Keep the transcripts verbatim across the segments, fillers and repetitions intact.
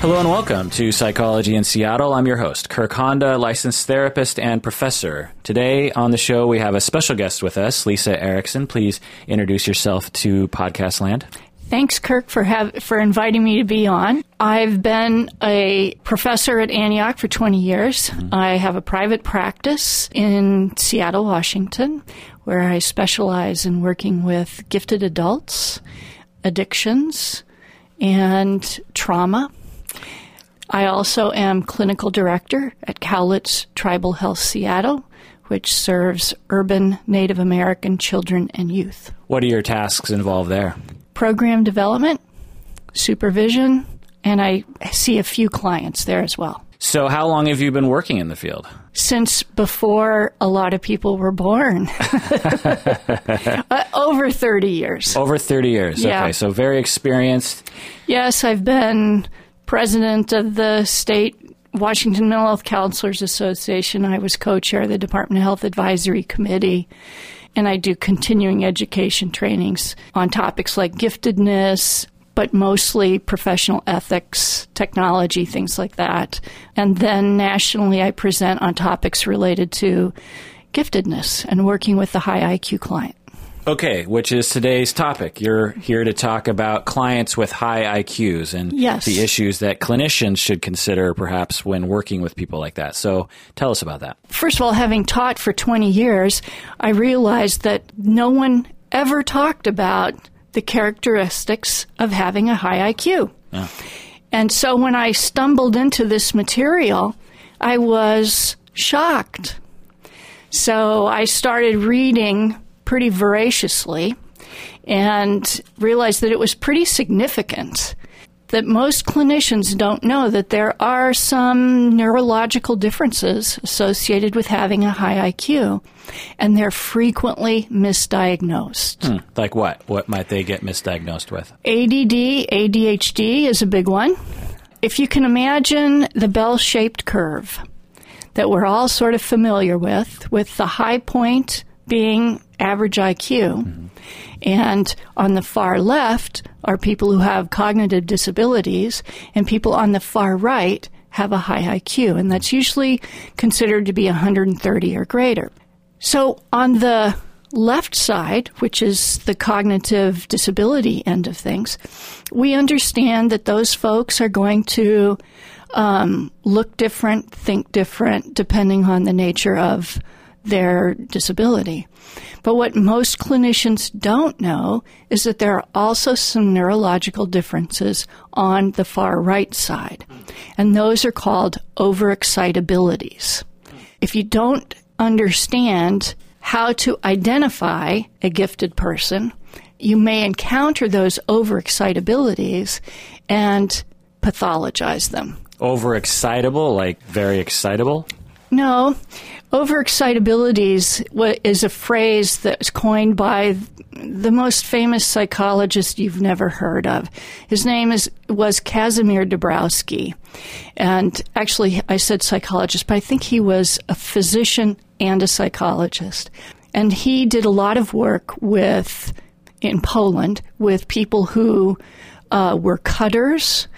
Hello and welcome to Psychology in Seattle. I'm your host, Kirk Honda, licensed therapist and professor. Today on the show, we have a special guest with us, Lisa Erickson. Please introduce yourself to Podcast Land. Thanks, Kirk, for have, for inviting me to be on. I've been a professor at Antioch for twenty years. Mm-hmm. I have a private practice in Seattle, Washington, where I specialize in working with gifted adults, addictions, and trauma. I also am clinical director at Cowlitz Tribal Health Seattle, which serves urban Native American children and youth. What are your tasks involved there? Program development, supervision, and I see a few clients there as well. So how long have you been working in the field? Since before a lot of people were born. uh, over thirty years. Over thirty years. Yeah. Okay, so very experienced. Yes, I've been president of the state Washington Mental Health Counselors Association. I was co-chair of the Department of Health Advisory Committee. And I do continuing education trainings on topics like giftedness, but mostly professional ethics, technology, things like that. And then nationally, I present on topics related to giftedness and working with the high I Q client. Okay, which is today's topic. You're here to talk about clients with high I Qs and yes. the issues that clinicians should consider perhaps when working with people like that. So tell us about that. First of all, having taught for twenty years, I realized that no one ever talked about the characteristics of having a high I Q. Yeah. And so when I stumbled into this material, I was shocked. So I started reading pretty voraciously and realized that it was pretty significant that most clinicians don't know that there are some neurological differences associated with having a high I Q, and they're frequently misdiagnosed. Hmm. Like what? What might they get misdiagnosed with? A D D, A D H D is a big one. If you can imagine the bell-shaped curve that we're all sort of familiar with, with the high point being average I Q, mm-hmm. and on the far left are people who have cognitive disabilities, and people on the far right have a high I Q, and that's usually considered to be one hundred thirty or greater. So on the left side, which is the cognitive disability end of things, we understand that those folks are going to um, look different, think different, depending on the nature of their disability. But what most clinicians don't know is that there are also some neurological differences on the far right side, and those are called overexcitabilities. If you don't understand how to identify a gifted person, you may encounter those overexcitabilities and pathologize them. Overexcitable, like very excitable? No. Overexcitabilities is a phrase that's coined by the most famous psychologist you've never heard of. His name is was Kazimierz Dabrowski. And actually, I said psychologist, but I think he was a physician and a psychologist. And he did a lot of work with, in Poland, with people who uh, were cutters,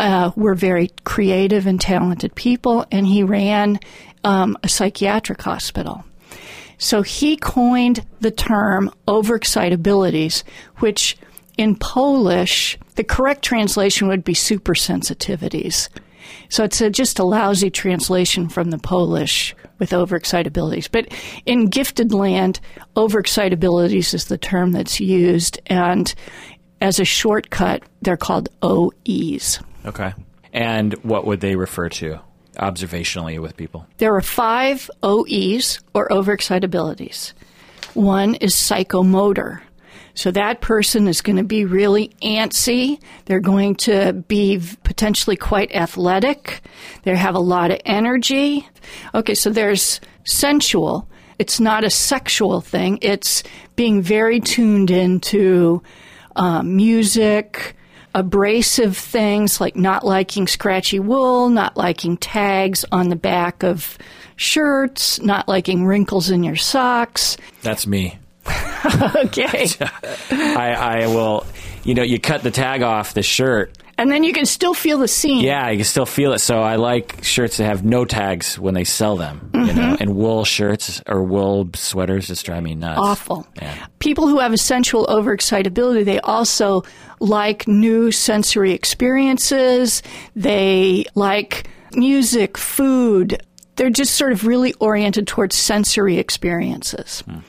uh, were very creative and talented people, and he ran Um, a psychiatric hospital. So he coined the term overexcitabilities, which in Polish, the correct translation would be supersensitivities. So it's a, just a lousy translation from the Polish with overexcitabilities. But in gifted land, overexcitabilities is the term that's used, and as a shortcut, they're called O Es. Okay. And what would they refer to observationally with people? There are five O Es or overexcitabilities. One is psychomotor. So that person is going to be really antsy. They're going to be potentially quite athletic. They have a lot of energy. Okay, so there's sensual. It's not a sexual thing. It's being very tuned into um, music, abrasive things like not liking scratchy wool, not liking tags on the back of shirts, not liking wrinkles in your socks. That's me. Okay. I, I will, you know, you cut the tag off the shirt. And then you can still feel the seam. Yeah, you can still feel it. So I like shirts that have no tags when they sell them, mm-hmm. you know, and wool shirts or wool sweaters just drive me nuts. Awful. Yeah. People who have a sensual overexcitability, they also like new sensory experiences. They like music, food. They're just sort of really oriented towards sensory experiences. Mm.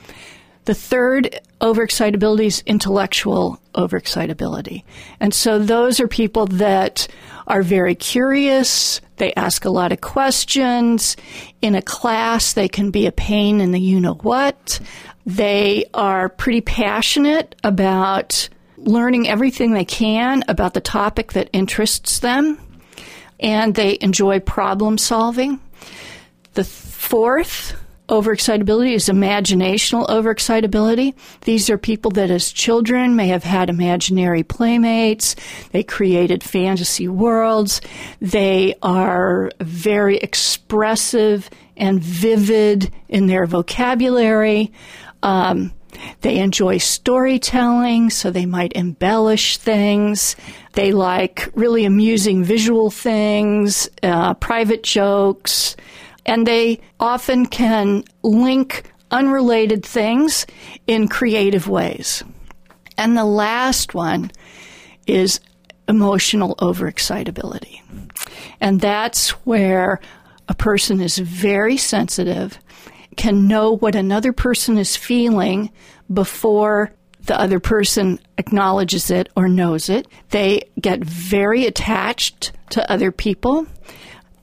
The third overexcitability is intellectual overexcitability. And so those are people that are very curious. They ask a lot of questions. In a class, they can be a pain in the you-know-what. They are pretty passionate about learning everything they can about the topic that interests them. And they enjoy problem solving. The fourth overexcitability is imaginational overexcitability. These are people that as children may have had imaginary playmates. They created fantasy worlds. They are very expressive and vivid in their vocabulary. Um, they enjoy storytelling, so they might embellish things. They like really amusing visual things, uh, private jokes. And they often can link unrelated things in creative ways. And the last one is emotional overexcitability. And that's where a person is very sensitive, can know what another person is feeling before the other person acknowledges it or knows it. They get very attached to other people.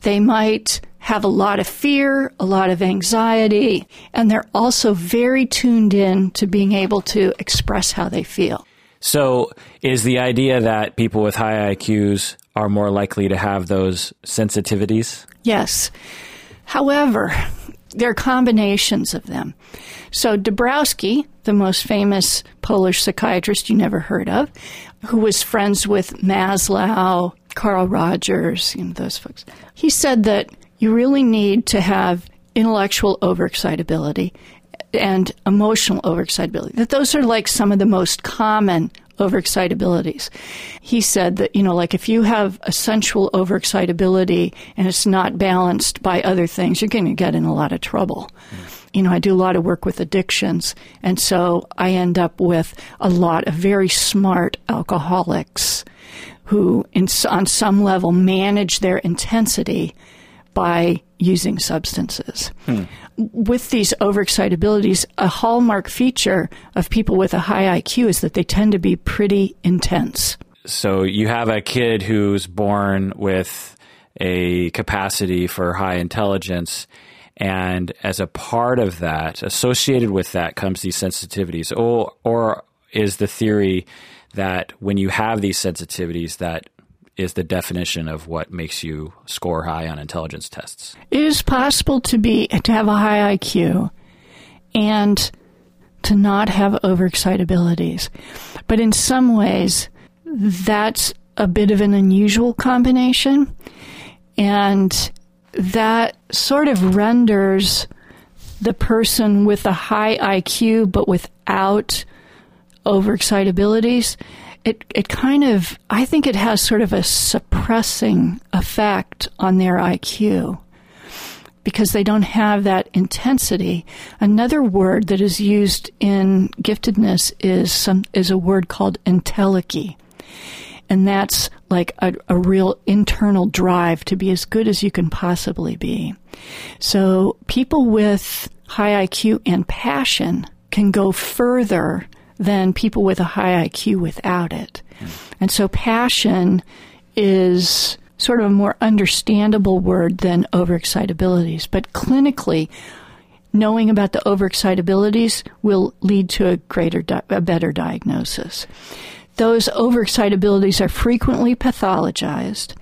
They might have a lot of fear, a lot of anxiety, and they're also very tuned in to being able to express how they feel. So is the idea that people with high I Qs are more likely to have those sensitivities? Yes. However, there are combinations of them. So Dabrowski, the most famous Polish psychiatrist you never heard of, who was friends with Maslow, Carl Rogers, you know, those folks, he said that you really need to have intellectual overexcitability and emotional overexcitability. That those are like some of the most common overexcitabilities. He said that, you know, like if you have a sensual overexcitability and it's not balanced by other things, you're going to get in a lot of trouble. Mm. You know, I do a lot of work with addictions, and so I end up with a lot of very smart alcoholics who, in, on some level, manage their intensity by using substances. Hmm. With these overexcitabilities, a hallmark feature of people with a high I Q is that they tend to be pretty intense. So you have a kid who's born with a capacity for high intelligence, and as a part of that, associated with that comes these sensitivities. Or, or is the theory that when you have these sensitivities, that is the definition of what makes you score high on intelligence tests? It is possible to be to have a high I Q and to not have overexcitabilities. But in some ways, that's a bit of an unusual combination, and that sort of renders the person with a high I Q but without overexcitabilities, It it kind of, I think it has sort of a suppressing effect on their I Q because they don't have that intensity. Another word that is used in giftedness is some is a word called entelechy. And that's like a, a real internal drive to be as good as you can possibly be. So people with high I Q and passion can go further than people with a high I Q without it. And so passion is sort of a more understandable word than overexcitabilities. But clinically, knowing about the overexcitabilities will lead to a greater, di- a better diagnosis. Those overexcitabilities are frequently pathologized.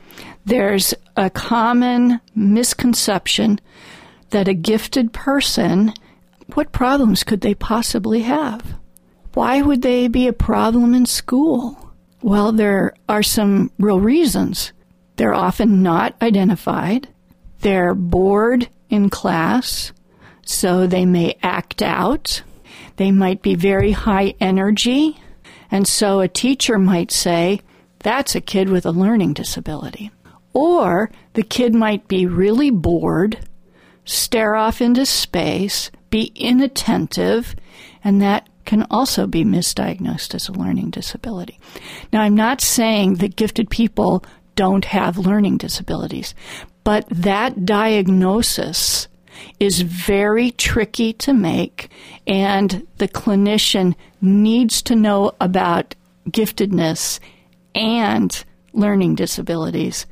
There's a common misconception that a gifted person, what problems could they possibly have? Why would they be a problem in school? Well, there are some real reasons. They're often not identified. They're bored in class, so they may act out. They might be very high energy. And so a teacher might say, that's a kid with a learning disability. Or the kid might be really bored, stare off into space, be inattentive, and that can also be misdiagnosed as a learning disability. Now, I'm not saying that gifted people don't have learning disabilities, but that diagnosis is very tricky to make, and the clinician needs to know about giftedness and learning disabilities.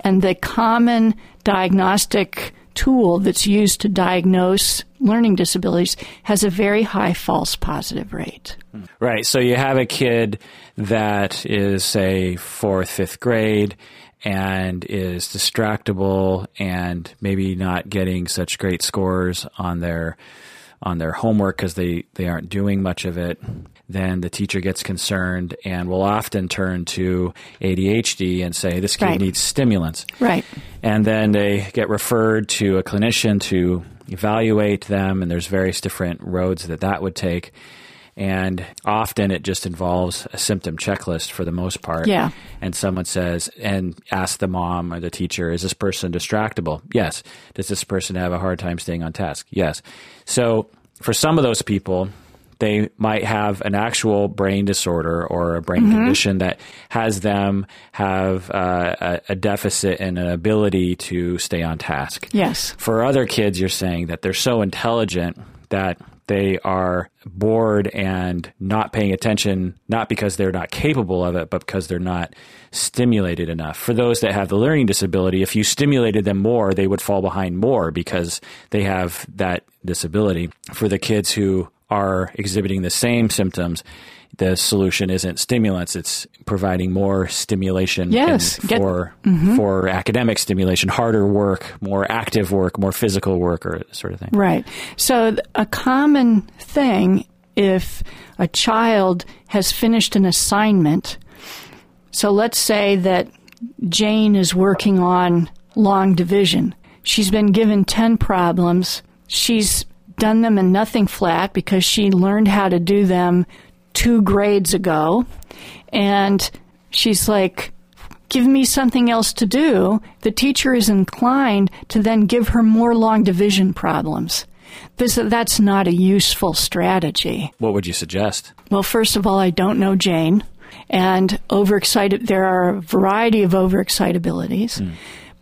And the common diagnostic tool that's used to diagnose learning disabilities has a very high false positive rate. Right. So you have a kid that is, say, fourth, fifth grade and is distractible and maybe not getting such great scores on their on their homework because they, they aren't doing much of it, then the teacher gets concerned and will often turn to A D H D and say, this kid right. needs stimulants. Right. And then they get referred to a clinician to evaluate them, and there's various different roads that that would take. And often it just involves a symptom checklist for the most part. Yeah. And someone says, and asks the mom or the teacher, is this person distractible? Yes. Does this person have a hard time staying on task? Yes. So for some of those people, they might have an actual brain disorder or a brain mm-hmm. condition that has them have uh, a, a deficit in an ability to stay on task. Yes. For other kids, you're saying that they're so intelligent that they are bored and not paying attention, not because they're not capable of it, but because they're not stimulated enough. For those that have the learning disability, if you stimulated them more, they would fall behind more because they have that disability. For the kids who are exhibiting the same symptoms, the solution isn't stimulants, it's providing more stimulation yes, in, get, for mm-hmm. for academic stimulation, harder work, more active work, more physical work, or sort of thing. Right. So a common thing, if a child has finished an assignment, so let's say that Jane is working on long division. She's been given ten problems. She's done them in nothing flat because she learned how to do them two grades ago, and she's like, give me something else to do. The teacher is inclined to then give her more long division problems. This, that's not a useful strategy. What would you suggest? Well, first of all, I don't know Jane, and overexcited. There are a variety of overexcitabilities, mm.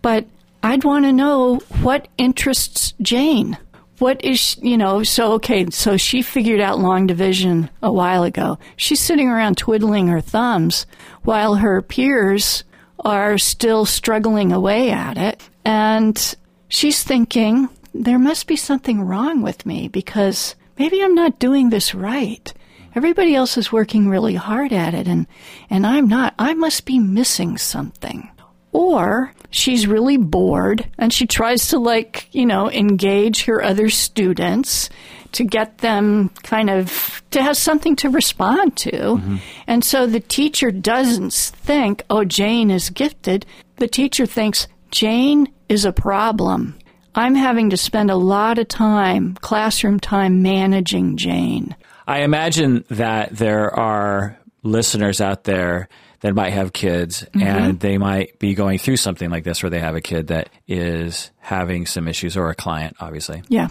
but I'd want to know what interests Jane. What is, you know, so, okay, so she figured out long division a while ago. She's sitting around twiddling her thumbs while her peers are still struggling away at it. And she's thinking, there must be something wrong with me because maybe I'm not doing this right. Everybody else is working really hard at it, and, and I'm not. I must be missing something. Or she's really bored and she tries to, like, you know, engage her other students to get them kind of to have something to respond to. Mm-hmm. And so the teacher doesn't think, oh, Jane is gifted. The teacher thinks Jane is a problem. I'm having to spend a lot of time, classroom time, managing Jane. I imagine that there are listeners out there that might have kids, mm-hmm. and they might be going through something like this where they have a kid that is having some issues, or a client, obviously. Yeah.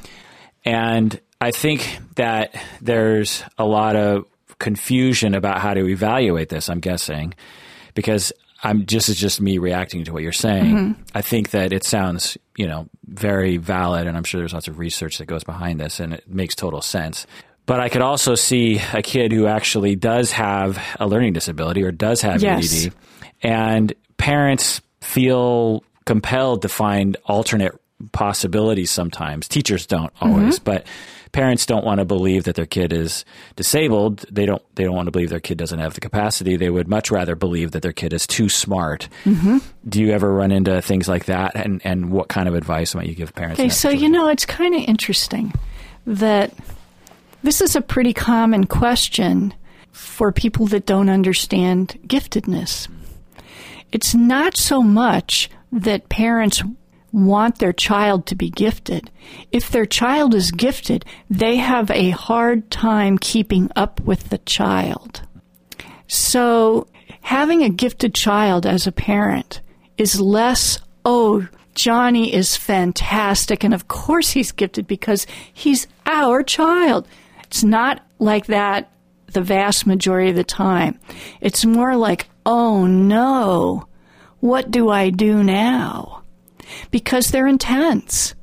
And I think that there's a lot of confusion about how to evaluate this, I'm guessing, because I'm just it's just me reacting to what you're saying. Mm-hmm. I think that it sounds, you know, very valid, and I'm sure there's lots of research that goes behind this, and it makes total sense. But I could also see a kid who actually does have a learning disability or does have yes. A D D, and parents feel compelled to find alternate possibilities sometimes. Teachers don't always, mm-hmm. but parents don't want to believe that their kid is disabled. They don't they don't want to believe their kid doesn't have the capacity. They would much rather believe that their kid is too smart. Mm-hmm. Do you ever run into things like that, and, and what kind of advice might you give parents? Okay, so, situation? You know, it's kind of interesting that this is a pretty common question for people that don't understand giftedness. It's not so much that parents want their child to be gifted. If their child is gifted, they have a hard time keeping up with the child. So having a gifted child as a parent is less, oh, Johnny is fantastic, and of course he's gifted because he's our child. It's not like that the vast majority of the time. It's more like, oh no, what do I do now? Because they're intense,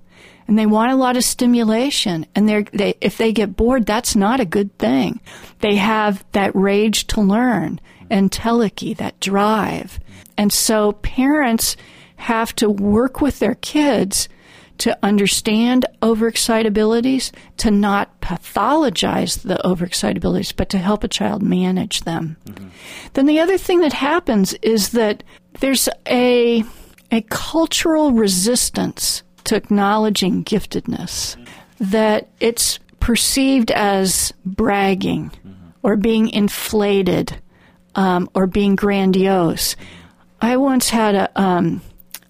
and they want a lot of stimulation, and they're, they, if they get bored, that's not a good thing. They have that rage to learn, entelechy, that drive. And so parents have to work with their kids to understand overexcitabilities, to not pathologize the overexcitabilities, but to help a child manage them. Mm-hmm. Then the other thing that happens is that there's a, a cultural resistance to acknowledging giftedness, mm-hmm. that it's perceived as bragging, mm-hmm. or being inflated, um, or being grandiose. I once had a, um,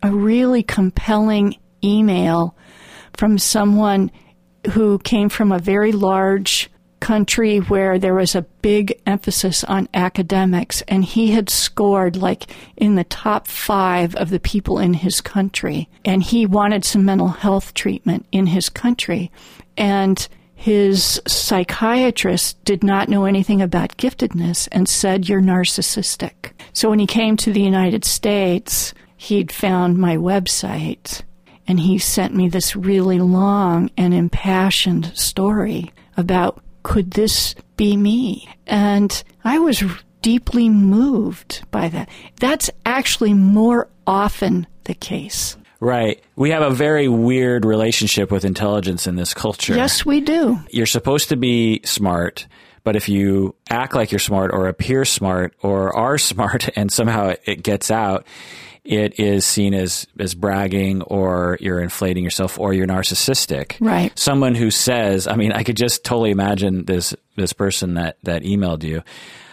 a really compelling email from someone who came from a very large country where there was a big emphasis on academics, and he had scored like in the top five of the people in his country, and he wanted some mental health treatment in his country, and his psychiatrist did not know anything about giftedness and said, "You're narcissistic." So when he came to the United States, he'd found my website, and he sent me this really long and impassioned story about, could this be me? And I was deeply moved by that. That's actually more often the case. Right. We have a very weird relationship with intelligence in this culture. Yes, we do. You're supposed to be smart, but if you act like you're smart or appear smart or are smart and somehow it gets out, it is seen as, as bragging, or you're inflating yourself, or you're narcissistic. Right. Someone who says, I mean, I could just totally imagine this, this person that, that emailed you.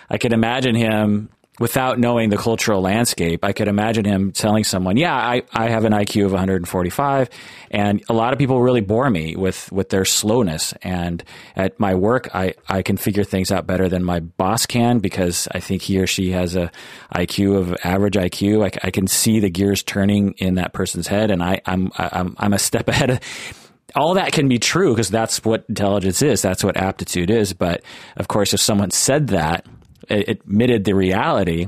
I could imagine him, without knowing the cultural landscape, I could imagine him telling someone, yeah, I, I have an I Q of one forty-five, and a lot of people really bore me with, with their slowness. And at my work, I, I can figure things out better than my boss can, because I think he or she has a I Q of average I Q. I, I can see the gears turning in that person's head, and I, I'm, I'm, I'm a step ahead of... All that can be true, because that's what intelligence is. That's what aptitude is. But of course, if someone said that, admitted the reality,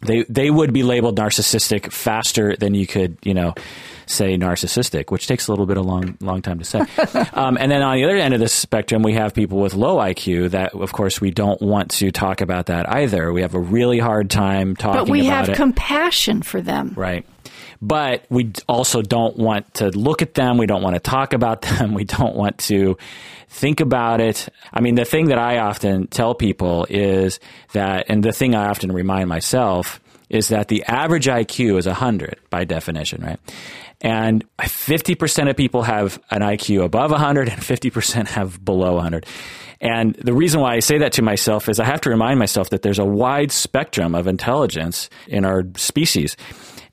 they they would be labeled narcissistic faster than you could, you know, say narcissistic, which takes a little bit of long long time to say. um, and then on the other end of the spectrum, we have people with low I Q that, of course, we don't want to talk about that either. We have a really hard time talking about it. But we have compassion for them. Right. But we also don't want to look at them. We don't want to talk about them. We don't want to think about it. I mean, the thing that I often tell people is that, and the thing I often remind myself is that the average I Q is one hundred by definition, right? And fifty percent of people have an I Q above one hundred and fifty percent have below one hundred. And the reason why I say that to myself is I have to remind myself that there's a wide spectrum of intelligence in our species,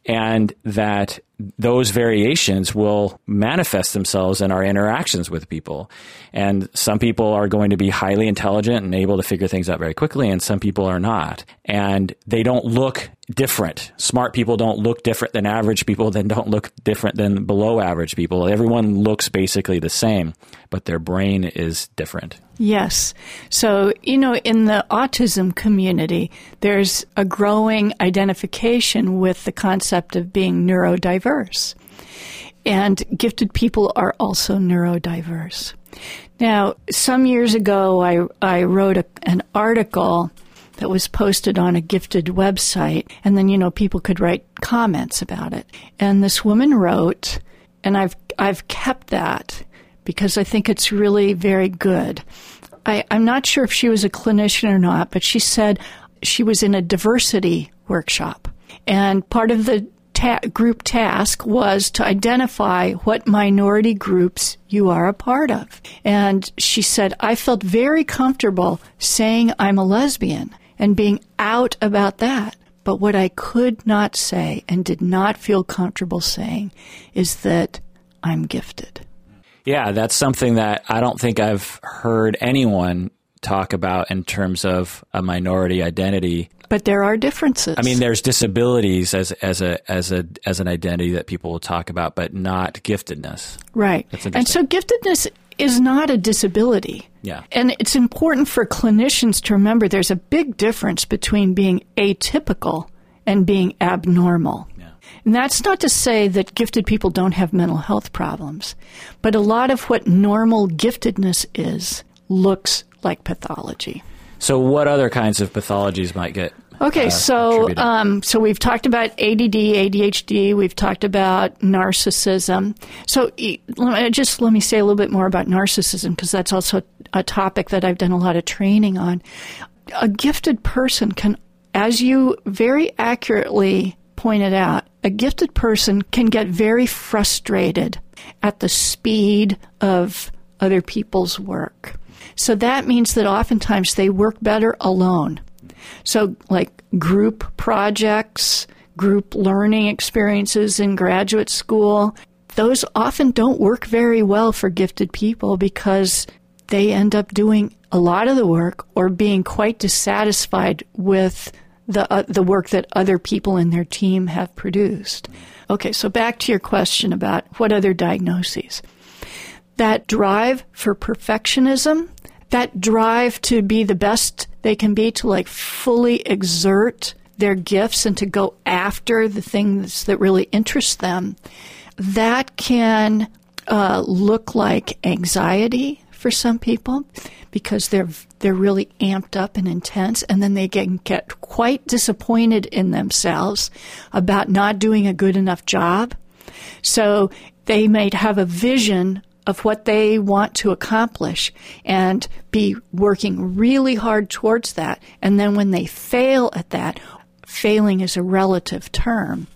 and that those variations will manifest themselves in our interactions with people. And some people are going to be highly intelligent and able to figure things out very quickly, and some people are not. And they don't look different. Smart people don't look different than average people, then don't look different than below average people. Everyone looks basically the same, but their brain is different. Yes. So, you know, in the autism community, there's a growing identification with the concept of being neurodiverse. And gifted people are also neurodiverse. Now, some years ago, I, I wrote a, an article that was posted on a gifted website, and then, you know, people could write comments about it. And this woman wrote, and I've I've kept that because I think it's really very good. I, I'm not sure if she was a clinician or not, but she said she was in a diversity workshop, and part of the ta- group task was to identify what minority groups you are a part of. And she said, I felt very comfortable saying I'm a lesbian and being out about that. But what I could not say and did not feel comfortable saying is that I'm gifted. Yeah, that's something that I don't think I've heard anyone talk about in terms of a minority identity. But there are differences. I mean, there's disabilities as as a as a as an identity that people will talk about, but not giftedness. Right. That's interesting. And so giftedness is not a disability. Yeah. And it's important for clinicians to remember there's a big difference between being atypical and being abnormal. Yeah. And that's not to say that gifted people don't have mental health problems, but a lot of what normal giftedness is looks like pathology. So what other kinds of pathologies might get Okay, uh, so um, so we've talked about A D D, A D H D. We've talked about narcissism. So just let me say a little bit more about narcissism, because that's also a topic that I've done a lot of training on. A gifted person can, as you very accurately pointed out, a gifted person can get very frustrated at the speed of other people's work. So that means that oftentimes they work better alone. So like group projects, group learning experiences in graduate school, those often don't work very well for gifted people because they end up doing a lot of the work or being quite dissatisfied with the uh, the work that other people in their team have produced. Okay, so back to your question about what other diagnoses. That drive for perfectionism, that drive to be the best they can be, to like fully exert their gifts and to go after the things that really interest them, that can uh, look like anxiety for some people because they're they're really amped up and intense, and then they can get quite disappointed in themselves about not doing a good enough job. So they might have a vision of what they want to accomplish and be working really hard towards that. And then when they fail at that, failing is a relative term,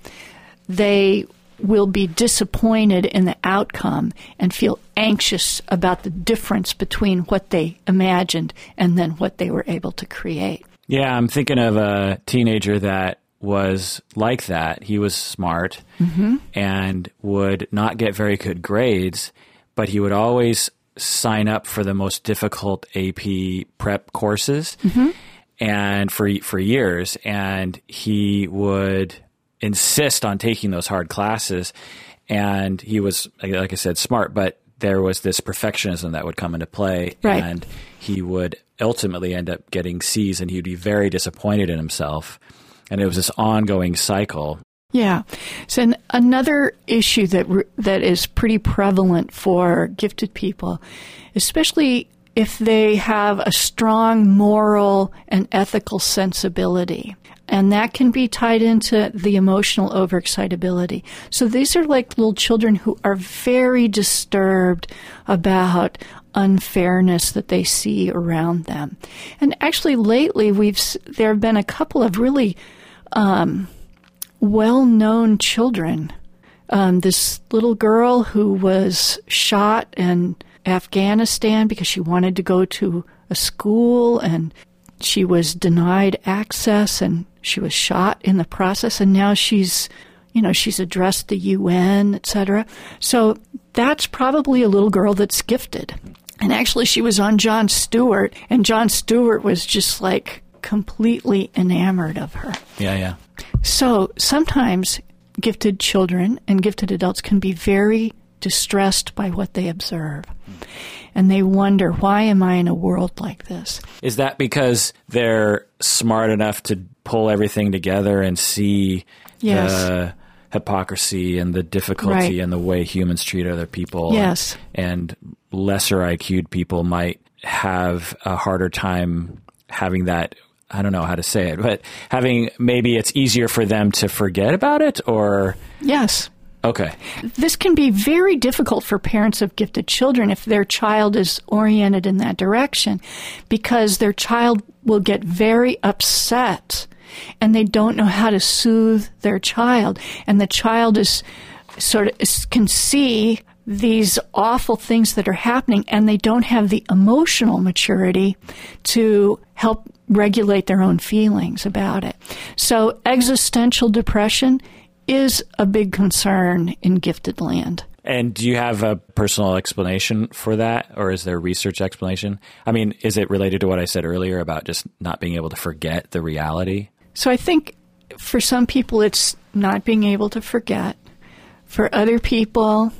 they will be disappointed in the outcome and feel anxious about the difference between what they imagined and then what they were able to create. Yeah, I'm thinking of a teenager that was like that. He was smart mm-hmm. and would not get very good grades, but he would always sign up for the most difficult A P prep courses mm-hmm. and for for years. And he would insist on taking those hard classes. And he was, like I said, smart, but there was this perfectionism that would come into play. Right. And he would ultimately end up getting C's, and he'd be very disappointed in himself. And it was this ongoing cycle. Yeah. So an, another issue that that is pretty prevalent for gifted people, especially if they have a strong moral and ethical sensibility, and that can be tied into the emotional overexcitability. So these are like little children who are very disturbed about unfairness that they see around them. And actually, lately we've there have been a couple of really um, well-known children. Um, this little girl who was shot in Afghanistan because she wanted to go to a school, and she was denied access, and she was shot in the process. And now she's, you know, she's addressed the U N, et cetera. So that's probably a little girl that's gifted. And actually, she was on Jon Stewart, and Jon Stewart was just like completely enamored of her. Yeah, yeah. So sometimes gifted children and gifted adults can be very distressed by what they observe. And they wonder, why am I in a world like this? Is that because they're smart enough to pull everything together and see yes. the hypocrisy and the difficulty right. and the way humans treat other people? Yes. And, and lesser I Q'd people might have a harder time having that, I don't know how to say it, but having, maybe it's easier for them to forget about it, or? Yes. Okay. This can be very difficult for parents of gifted children if their child is oriented in that direction, because their child will get very upset and they don't know how to soothe their child. And the child is sort of is, can see these awful things that are happening, and they don't have the emotional maturity to help regulate their own feelings about it. So existential depression is a big concern in gifted land. And do you have a personal explanation for that, or is there a research explanation? I mean, is it related to what I said earlier about just not being able to forget the reality? So I think for some people, it's not being able to forget. For other people,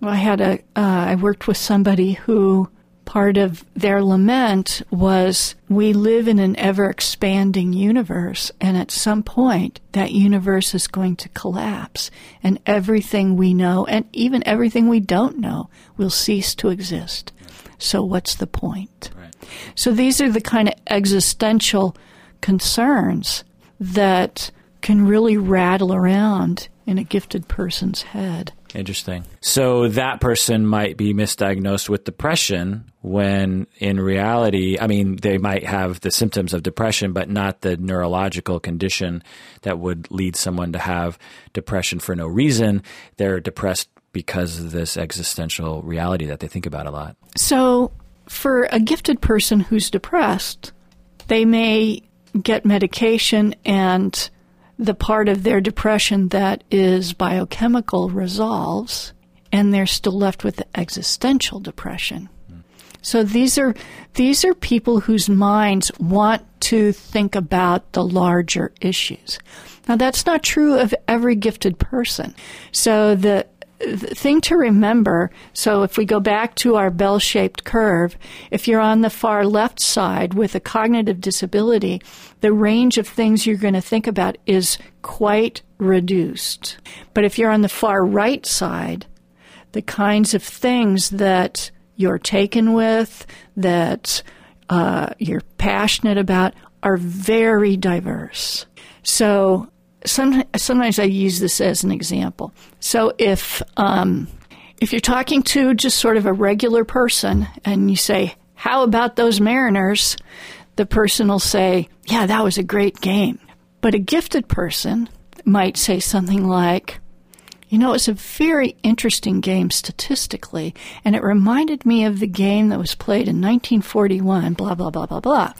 well, I had a, uh, I worked with somebody who part of their lament was we live in an ever-expanding universe, and at some point that universe is going to collapse, and everything we know, and even everything we don't know, will cease to exist. So what's the point? Right. So these are the kind of existential concerns that can really rattle around in a gifted person's head. Interesting. So that person might be misdiagnosed with depression when in reality, I mean, they might have the symptoms of depression, but not the neurological condition that would lead someone to have depression for no reason. They're depressed because of this existential reality that they think about a lot. So for a gifted person who's depressed, they may get medication and the part of their depression that is biochemical resolves, and they're still left with the existential depression. Mm. So these are these are people whose minds want to think about the larger issues. Now, that's not true of every gifted person. So the, the thing to remember, so if we go back to our bell-shaped curve, if you're on the far left side with a cognitive disability, the range of things you're going to think about is quite reduced. But if you're on the far right side, the kinds of things that you're taken with, that uh, you're passionate about, are very diverse. So some, sometimes I use this as an example. So if, um, if you're talking to just sort of a regular person and you say, "How about those Mariners?" the person will say, "Yeah, that was a great game." But a gifted person might say something like, "You know, it was a very interesting game statistically, and it reminded me of the game that was played in nineteen forty-one, blah, blah, blah, blah, blah."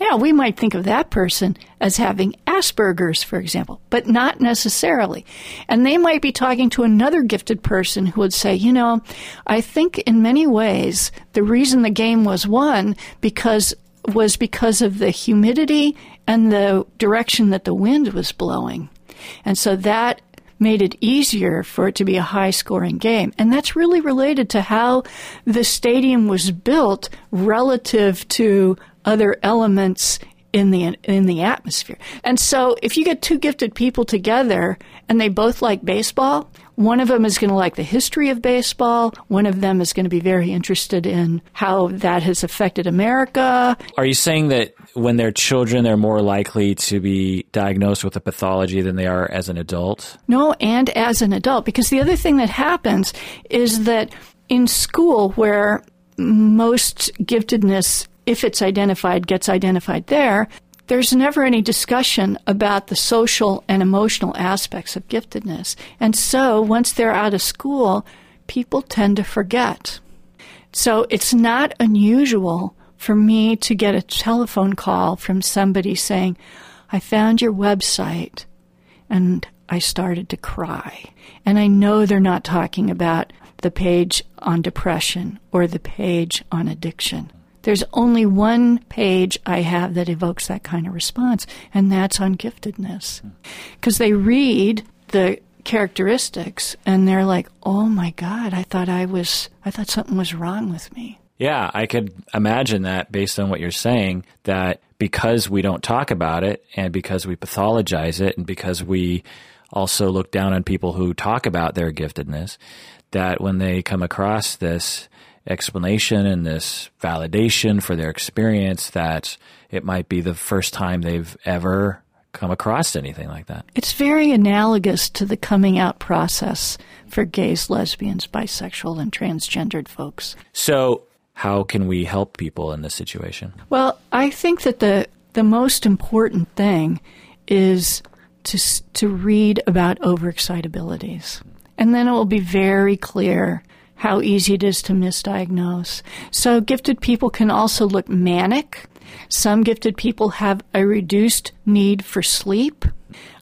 Now, we might think of that person as having Asperger's, for example, but not necessarily. And they might be talking to another gifted person who would say, "You know, I think in many ways the reason the game was won because was because of the humidity and the direction that the wind was blowing. And so that made it easier for it to be a high-scoring game." And that's really related to how the stadium was built relative to other elements in the in the atmosphere. And so if you get two gifted people together and they both like baseball, one of them is going to like the history of baseball. One of them is going to be very interested in how that has affected America. Are you saying that when they're children, they're more likely to be diagnosed with a pathology than they are as an adult? No, and as an adult. Because the other thing that happens is that in school, where most giftedness, if it's identified, gets identified there, there's never any discussion about the social and emotional aspects of giftedness. And so once they're out of school, people tend to forget. So it's not unusual for me to get a telephone call from somebody saying, "I found your website and I started to cry." And I know they're not talking about the page on depression or the page on addiction. There's only one page I have that evokes that kind of response, and that's on giftedness. Because they read the characteristics, and they're like, "Oh my God, I thought I was, I thought something was wrong with me." Yeah, I could imagine that based on what you're saying, that because we don't talk about it, and because we pathologize it, and because we also look down on people who talk about their giftedness, that when they come across this explanation and this validation for their experience, that it might be the first time they've ever come across anything like that. It's very analogous to the coming out process for gays, lesbians, bisexual, and transgendered folks. So how can we help people in this situation? Well, I think that the, the most important thing is to, to read about overexcitabilities. And then it will be very clear how easy it is to misdiagnose. So gifted people can also look manic. Some gifted people have a reduced need for sleep.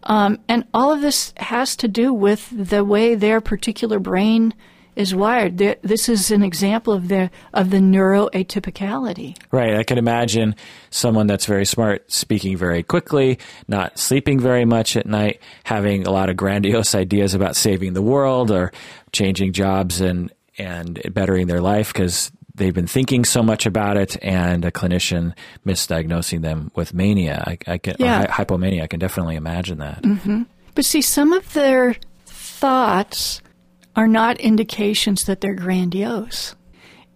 Um, and all of this has to do with the way their particular brain is wired. They're, this is an example of the, of the neuroatypicality. Right. I can imagine someone that's very smart speaking very quickly, not sleeping very much at night, having a lot of grandiose ideas about saving the world or changing jobs and, and bettering their life because they've been thinking so much about it, and a clinician misdiagnosing them with mania. I, I can, yeah. or hy- hypomania. I can definitely imagine that. Mm-hmm. But see, some of their thoughts are not indications that they're grandiose.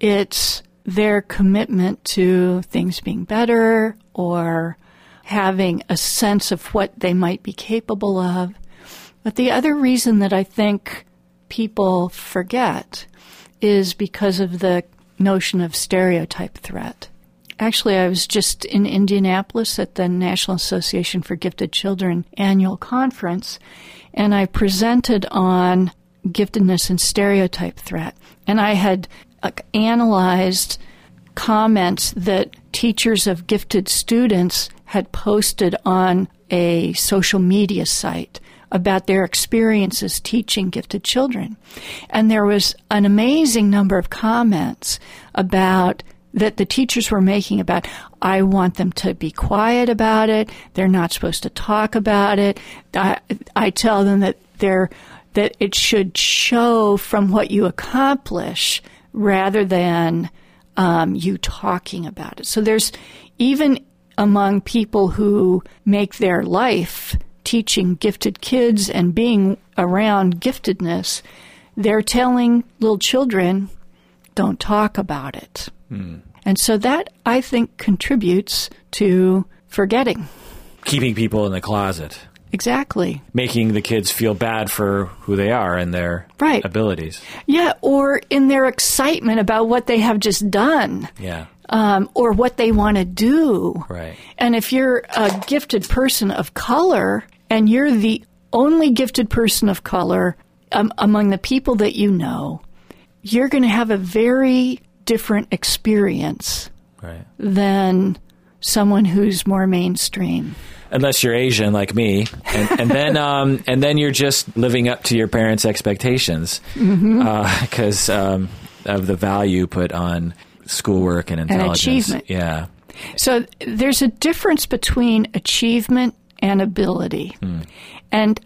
It's their commitment to things being better or having a sense of what they might be capable of. But the other reason that I think people forget is because of the notion of stereotype threat. Actually, I was just in Indianapolis at the National Association for Gifted Children annual conference, and I presented on giftedness and stereotype threat. And I had uh, analyzed comments that teachers of gifted students had posted on a social media site about their experiences teaching gifted children. And there was an amazing number of comments about that the teachers were making about, I want them to be quiet about it. They're not supposed to talk about it. I, I tell them that they're that it should show from what you accomplish rather than um, you talking about it. So there's, even among people who make their life teaching gifted kids and being around giftedness, they're telling little children, don't talk about it. Mm. And so that, I think, contributes to forgetting. Keeping people in the closet. Exactly. Making the kids feel bad for who they are and their right. abilities. Yeah, or in their excitement about what they have just done. Yeah. Um, or what they want to do. Right. And if you're a gifted person of color and you're the only gifted person of color um, among the people that you know, you're going to have a very different experience right. than someone who's more mainstream. Unless you're Asian like me, and, and then um, and then you're just living up to your parents' expectations because mm-hmm. uh, um, of the value put on schoolwork and intelligence. And achievement. Yeah. So there's a difference between achievement and ability, mm. and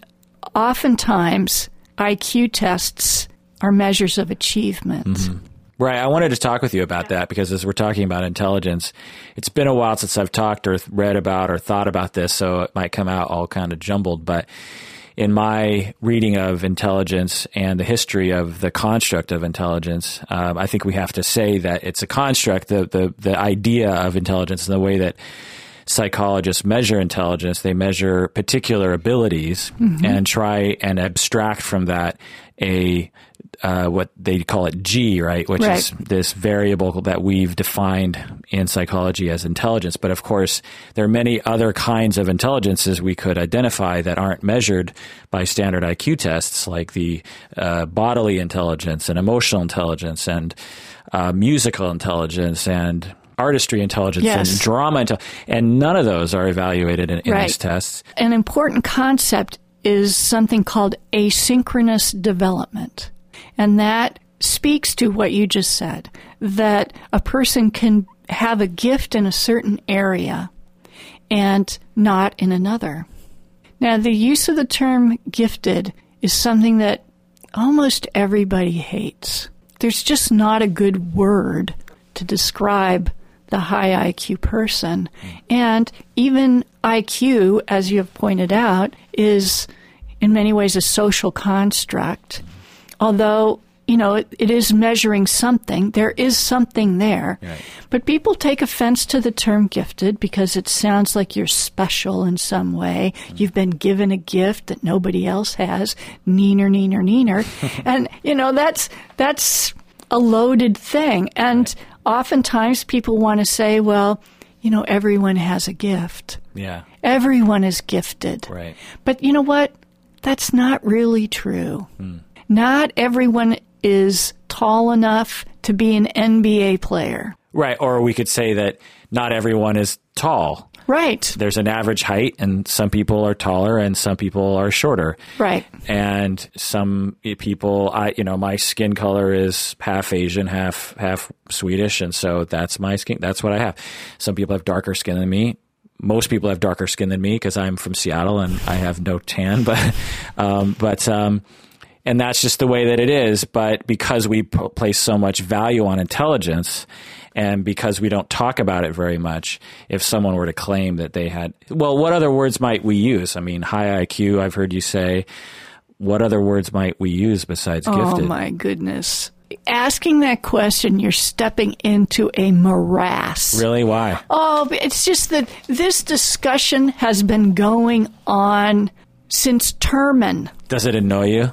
oftentimes I Q tests are measures of achievement. Mm-hmm. Right. I wanted to talk with you about that because as we're talking about intelligence, it's been a while since I've talked or read about or thought about this, so it might come out all kind of jumbled. But in my reading of intelligence and the history of the construct of intelligence, um, I think we have to say that it's a construct, the, the, the idea of intelligence and the way that psychologists measure intelligence. They measure particular abilities mm-hmm. and try and abstract from that a Uh, what they call it G, right? Which right. is this variable that we've defined in psychology as intelligence. But of course, there are many other kinds of intelligences we could identify that aren't measured by standard I Q tests, like the uh, bodily intelligence and emotional intelligence and uh, musical intelligence and artistry intelligence yes. and drama intelligence. And none of those are evaluated in, in right. these tests. An important concept is something called asynchronous development. And that speaks to what you just said, that a person can have a gift in a certain area and not in another. Now, the use of the term gifted is something that almost everybody hates. There's just not a good word to describe the high I Q person. And even I Q, as you have pointed out, is in many ways a social construct. Although, you know, it, it is measuring something. There is something there. Right. But people take offense to the term gifted because it sounds like you're special in some way. Mm. You've been given a gift that nobody else has. Neener, neener, neener. And, you know, that's that's a loaded thing. And right. oftentimes people want to say, well, you know, everyone has a gift. Yeah. Everyone is gifted. Right. But you know what? That's not really true. Mm. Not everyone is tall enough to be an N B A player. Right. Or we could say that not everyone is tall. Right. There's an average height, and some people are taller and some people are shorter. Right. And some people, I, you know, my skin color is half Asian, half half Swedish, and so that's my skin. That's what I have. Some people have darker skin than me. Most people have darker skin than me because I'm from Seattle and I have no tan, but um, but um, and that's just the way that it is. But because we p- place so much value on intelligence, and because we don't talk about it very much, if someone were to claim that they had, well, what other words might we use? I mean, high I Q, I've heard you say. What other words might we use besides oh, gifted? Oh, my goodness. Asking that question, you're stepping into a morass. Really? Why? Oh, it's just that this discussion has been going on since Terman. Does it annoy you?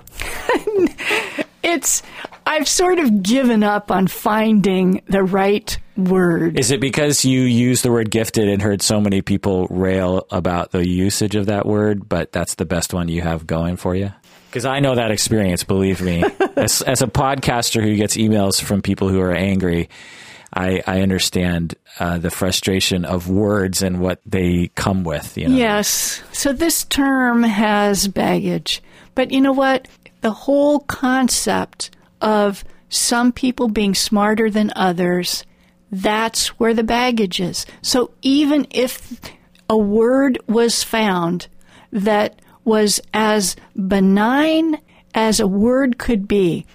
It's, I've sort of given up on finding the right word. Is it because you use the word gifted and heard so many people rail about the usage of that word, but that's the best one you have going for you? Because I know that experience, believe me. as, as a podcaster who gets emails from people who are angry, I, I understand uh, the frustration of words and what they come with. You know? Yes. So this term has baggage. But you know what? The whole concept of some people being smarter than others, that's where the baggage is. So even if a word was found that was as benign as a word could be,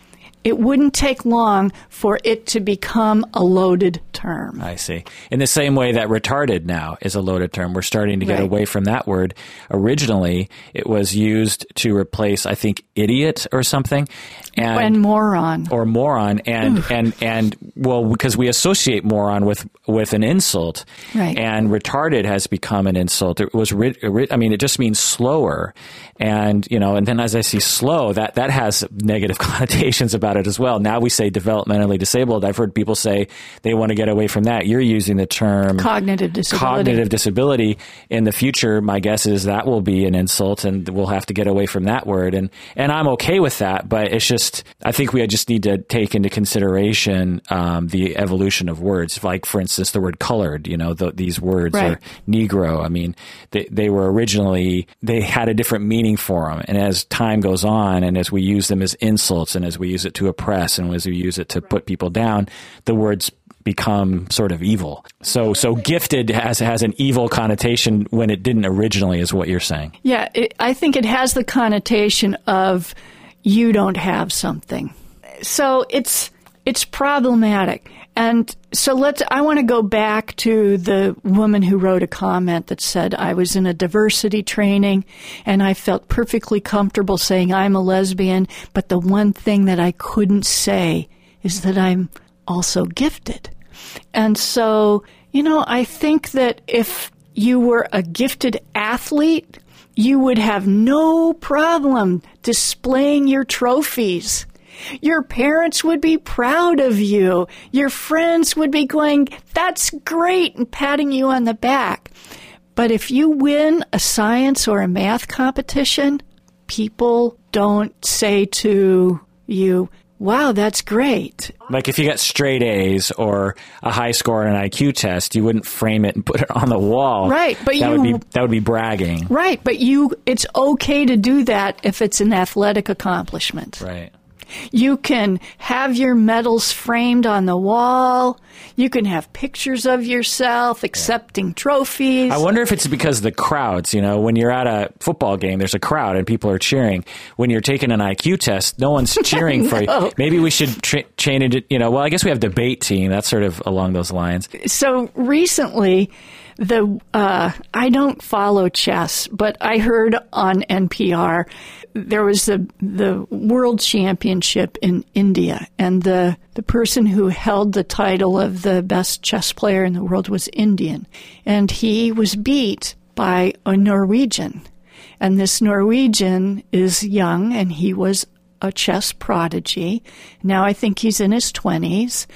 it wouldn't take long for it to become a loaded term. I see. In the same way that retarded now is a loaded term, we're starting to get right. away from that word. Originally, it was used to replace, I think, idiot or something. And, and moron. Or moron. And, and, and, and, well, because we associate moron with, with an insult. Right. And retarded has become an insult. It was, I mean, it just means slower. And, you know, and then as I see slow, that, that has negative connotations about it as well. Now we say developmentally disabled. I've heard people say they want to get away from that. You're using the term cognitive disability. Cognitive disability. In the future, my guess is that will be an insult and we'll have to get away from that word. And and I'm okay with that, but it's just, I think we just need to take into consideration um, the evolution of words. Like, for instance, the word colored, you know, the, these words right. are Negro. I mean, they, they were originally, they had a different meaning for them. And as time goes on and as we use them as insults and as we use it to oppress and as we use it to put people down, the words become sort of evil. So so gifted has has an evil connotation when it didn't originally, is what you're saying. Yeah, it, I think it has the connotation of you don't have something. So it's it's problematic. And so let's I want to go back to the woman who wrote a comment that said, I was in a diversity training and I felt perfectly comfortable saying I'm a lesbian, but the one thing that I couldn't say is that I'm also gifted. And so, you know, I think that if you were a gifted athlete, you would have no problem displaying your trophies. Your parents would be proud of you. Your friends would be going, that's great, and patting you on the back. But if you win a science or a math competition, people don't say to you, wow, that's great. Like if you got straight A's or a high score on an I Q test, you wouldn't frame it and put it on the wall. Right. But that, you, would be, that would be bragging. Right. But you, it's okay to do that if it's an athletic accomplishment. Right. You can have your medals framed on the wall. You can have pictures of yourself accepting yeah. trophies. I wonder if it's because the crowds, you know, when you're at a football game, there's a crowd and people are cheering. When you're taking an I Q test, no one's cheering no. for you. Maybe we should tra- change it, you know, well, I guess we have debate team. That's sort of along those lines. So recently, the uh, I don't follow chess, but I heard on N P R there was the the world championship in India, and the the person who held the title of the best chess player in the world was Indian, and he was beat by a Norwegian, and this Norwegian is young, and he was a chess prodigy. Now I think he's in his twenties.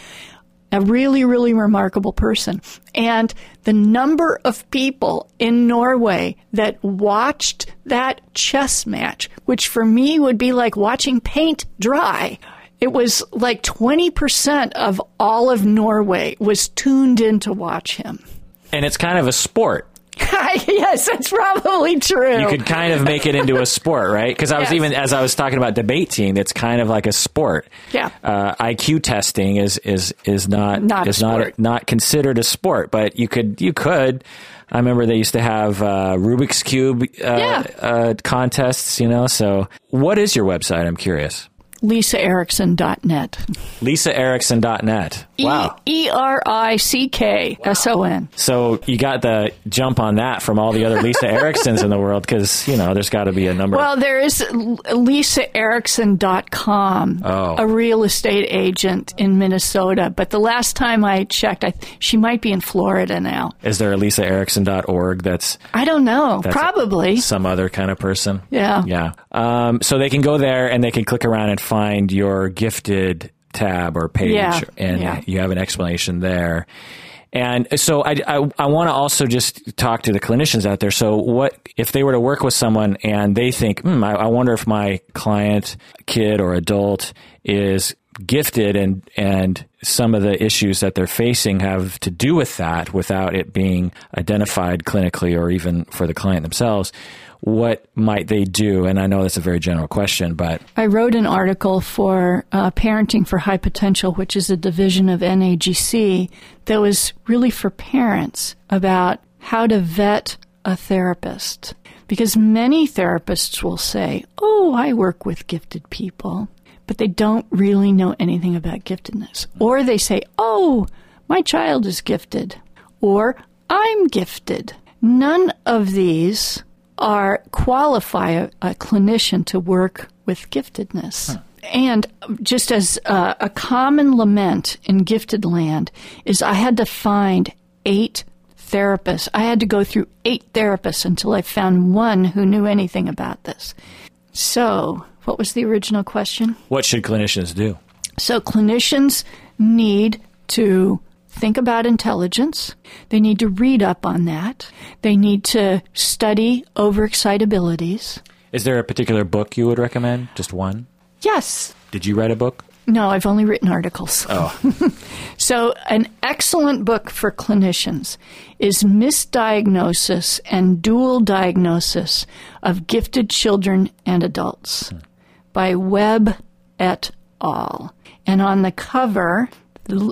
A really, really remarkable person. And the number of people in Norway that watched that chess match, which for me would be like watching paint dry, it was like twenty percent of all of Norway was tuned in to watch him. And it's kind of a sport. Yes, that's probably true. You could kind of make it into a sport, right? Because I was yes. even, as I was talking about debating, it's kind of like a sport. Yeah. Uh, I Q testing is is is not not is not, not considered a sport, but you could you could. I remember they used to have uh, Rubik's Cube uh, yeah. uh, contests, you know. So, what is your website? I'm curious. Lisa Erickson dot net. Lisa Erickson dot net. Wow. E R I C K S O N. So you got the jump on that from all the other Lisa Ericksons in the world because, you know, there's got to be a number. Well, there is Lisa Erickson dot com, oh. a real estate agent in Minnesota. But the last time I checked, I, she might be in Florida now. Is there a Lisa Erickson dot org that's... I don't know. Probably. A, some other kind of person? Yeah. Yeah. Um, so they can go there and they can click around and find your gifted tab or page, yeah, and yeah. you have an explanation there. And so I, I, I want to also just talk to the clinicians out there. So what if they were to work with someone and they think, hmm, I, I wonder if my client, kid or adult is gifted and, and some of the issues that they're facing have to do with that without it being identified clinically or even for the client themselves. What might they do? And I know that's a very general question, but... I wrote an article for uh, Parenting for High Potential, which is a division of N A G C, that was really for parents about how to vet a therapist. Because many therapists will say, oh, I work with gifted people, but they don't really know anything about giftedness. Or they say, oh, my child is gifted, or I'm gifted. None of these... are qualify a, a clinician to work with giftedness. Huh. And just as uh, a common lament in gifted land is I had to find eight therapists. I had to go through eight therapists until I found one who knew anything about this. So what was the original question? What should clinicians do? So clinicians need to think about intelligence. They need to read up on that. They need to study overexcitabilities. Is there a particular book you would recommend? Just one? Yes. Did you write a book? No, I've only written articles. Oh. So an excellent book for clinicians is Misdiagnosis and Dual Diagnosis of Gifted Children and Adults hmm. by Webb et al. And on the cover...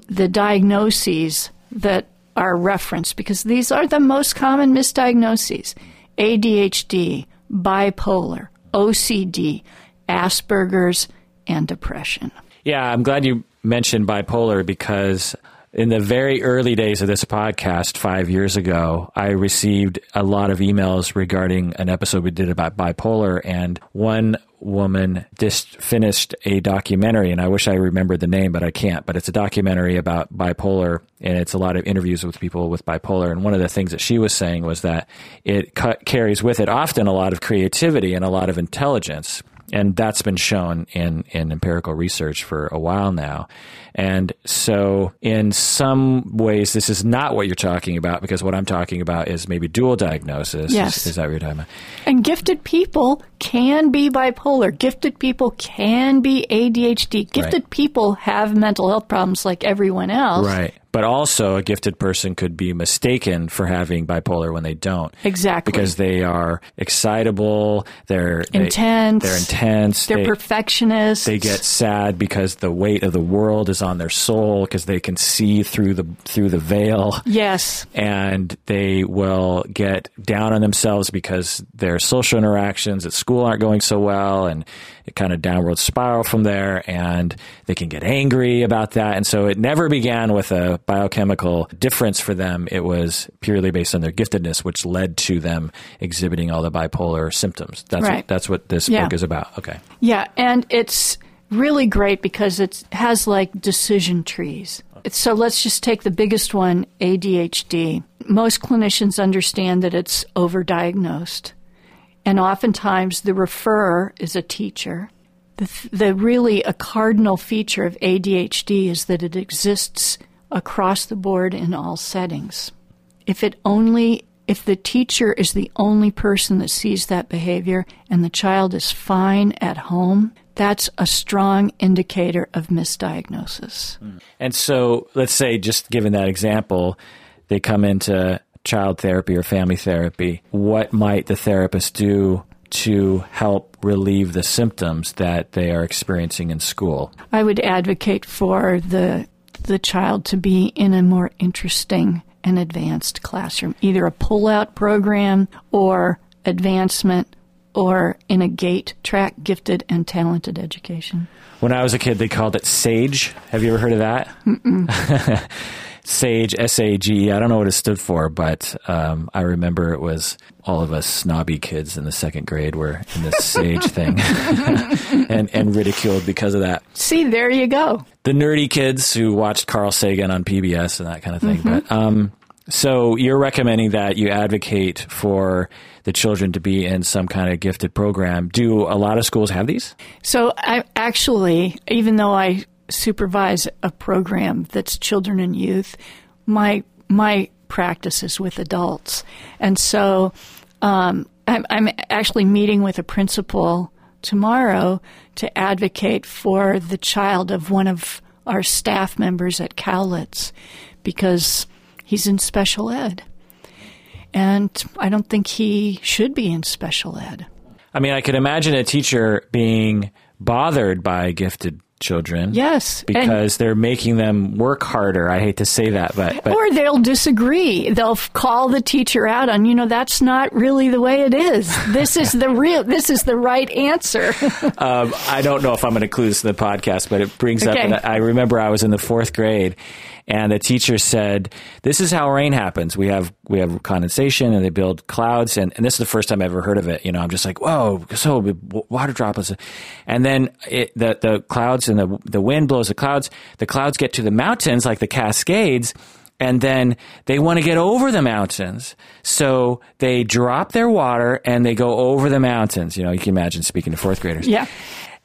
the diagnoses that are referenced, because these are the most common misdiagnoses: A D H D, bipolar, O C D, Asperger's, and depression. Yeah, I'm glad you mentioned bipolar because in the very early days of this podcast, five years ago, I received a lot of emails regarding an episode we did about bipolar, and one woman just finished a documentary, and I wish I remembered the name, but I can't. But it's a documentary about bipolar, and it's a lot of interviews with people with bipolar. And one of the things that she was saying was that it cu- carries with it often a lot of creativity and a lot of intelligence. And that's been shown in, in empirical research for a while now. And so in some ways, this is not what you're talking about, because what I'm talking about is maybe dual diagnosis. Yes. Is, is that what you're talking about? And gifted people can be bipolar. Gifted people can be A D H D. Gifted right. people have mental health problems like everyone else. Right. But also a gifted person could be mistaken for having bipolar when they don't. Exactly. Because they are excitable, they're intense, they, they're intense, they're they, perfectionists. They get sad because the weight of the world is on their soul because they can see through the through the veil. Yes. And they will get down on themselves because their social interactions at school aren't going so well, and it kind of downward spiral from there, and they can get angry about that. And so it never began with a biochemical difference for them. It was purely based on their giftedness, which led to them exhibiting all the bipolar symptoms. That's right. what, that's what this yeah. book is about. Okay. Yeah, and it's really great because it has like decision trees. It's, so let's just take the biggest one, A D H D. Most clinicians understand that it's overdiagnosed, and oftentimes the referrer is a teacher. The, the really a cardinal feature of A D H D is that it exists across the board in all settings. If it only if the teacher is the only person that sees that behavior and the child is fine at home, that's a strong indicator of misdiagnosis. And so let's say, just given that example, they come into child therapy or family therapy, what might the therapist do to help relieve the symptoms that they are experiencing in school? I would advocate for the the child to be in a more interesting and advanced classroom, either a pull-out program or advancement or in a GATE track, gifted and talented education. When I was a kid, they called it SAGE. Have you ever heard of that? Mm-mm. SAGE, S A G E. I don't know what it stood for, but um, I remember it was all of us snobby kids in the second grade were in this SAGE thing and, and ridiculed because of that. See, there you go. The nerdy kids who watched Carl Sagan on P B S and that kind of thing. Mm-hmm. But um, so you're recommending that you advocate for the children to be in some kind of gifted program. Do a lot of schools have these? So I actually, even though I supervise a program that's children and youth, my my practice is with adults. And so um, I'm, I'm actually meeting with a principal tomorrow to advocate for the child of one of our staff members at Cowlitz because he's in special ed. And I don't think he should be in special ed. I mean, I could imagine a teacher being bothered by gifted children. Yes. Because and, they're making them work harder. I hate to say that, but, but. Or they'll disagree. They'll call the teacher out on, you know, that's not really the way it is. This is the real, this is the right answer. um, I don't know if I'm going to include this in the podcast, but it brings okay. up, I remember I was in the fourth grade and the teacher said, this is how rain happens. We have we have condensation and they build clouds. And, and this is the first time I've ever heard of it. You know, I'm just like, whoa, so water droplets. And then it, the, the clouds and the, the wind blows the clouds. The clouds get to the mountains like the Cascades. And then they want to get over the mountains. So they drop their water and they go over the mountains. You know, you can imagine speaking to fourth graders. Yeah.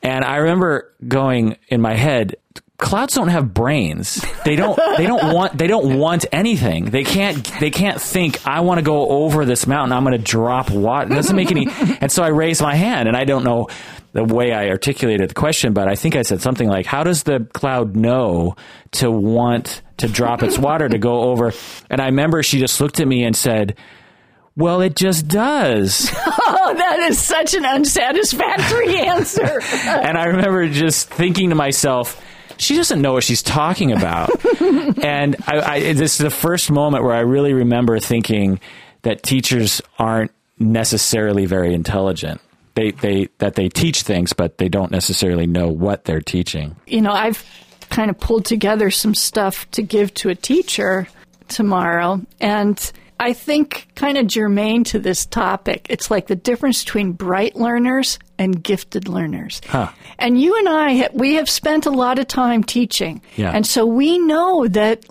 And I remember going in my head, clouds don't have brains. They don't. They don't want. They don't want anything. They can't. They can't think. I want to go over this mountain. I'm going to drop water. It doesn't make any. And so I raised my hand, and I don't know the way I articulated the question, but I think I said something like, "How does the cloud know to want to drop its water to go over?" And I remember she just looked at me and said, "Well, it just does." Oh, that is such an unsatisfactory answer. And I remember just thinking to myself, she doesn't know what she's talking about. And I, I, this is the first moment where I really remember thinking that teachers aren't necessarily very intelligent. They, they that they teach things, but they don't necessarily know what they're teaching. You know, I've kind of pulled together some stuff to give to a teacher tomorrow. And I think kind of germane to this topic, it's like the difference between bright learners and gifted learners. Huh. And you and I, we have spent a lot of time teaching. Yeah. And so we know that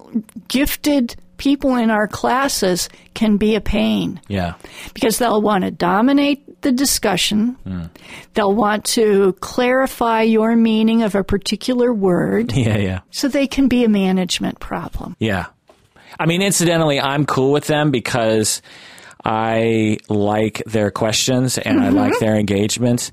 gifted people in our classes can be a pain. Yeah. Because they'll want to dominate the discussion. Mm. They'll want to clarify your meaning of a particular word. Yeah, yeah. So they can be a management problem. Yeah. I mean, incidentally, I'm cool with them because I like their questions and mm-hmm. I like their engagements.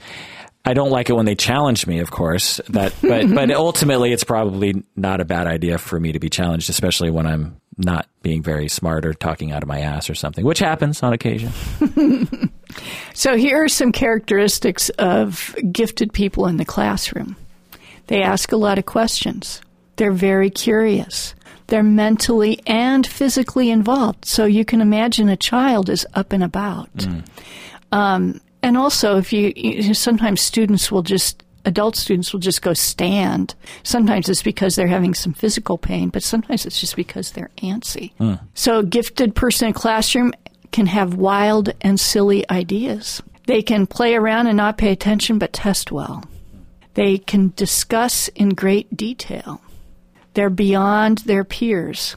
I don't like it when they challenge me, of course, that, but, but ultimately it's probably not a bad idea for me to be challenged, especially when I'm not being very smart or talking out of my ass or something, which happens on occasion. So here are some characteristics of gifted people in the classroom. They ask a lot of questions. They're very curious. They're mentally and physically involved. So you can imagine a child is up and about. Mm. Um, and also, if you, you sometimes students will just, adult students will just go stand. Sometimes it's because they're having some physical pain, but sometimes it's just because they're antsy. Mm. So a gifted person in a classroom can have wild and silly ideas. They can play around and not pay attention, but test well. They can discuss in great detail. They're beyond their peers.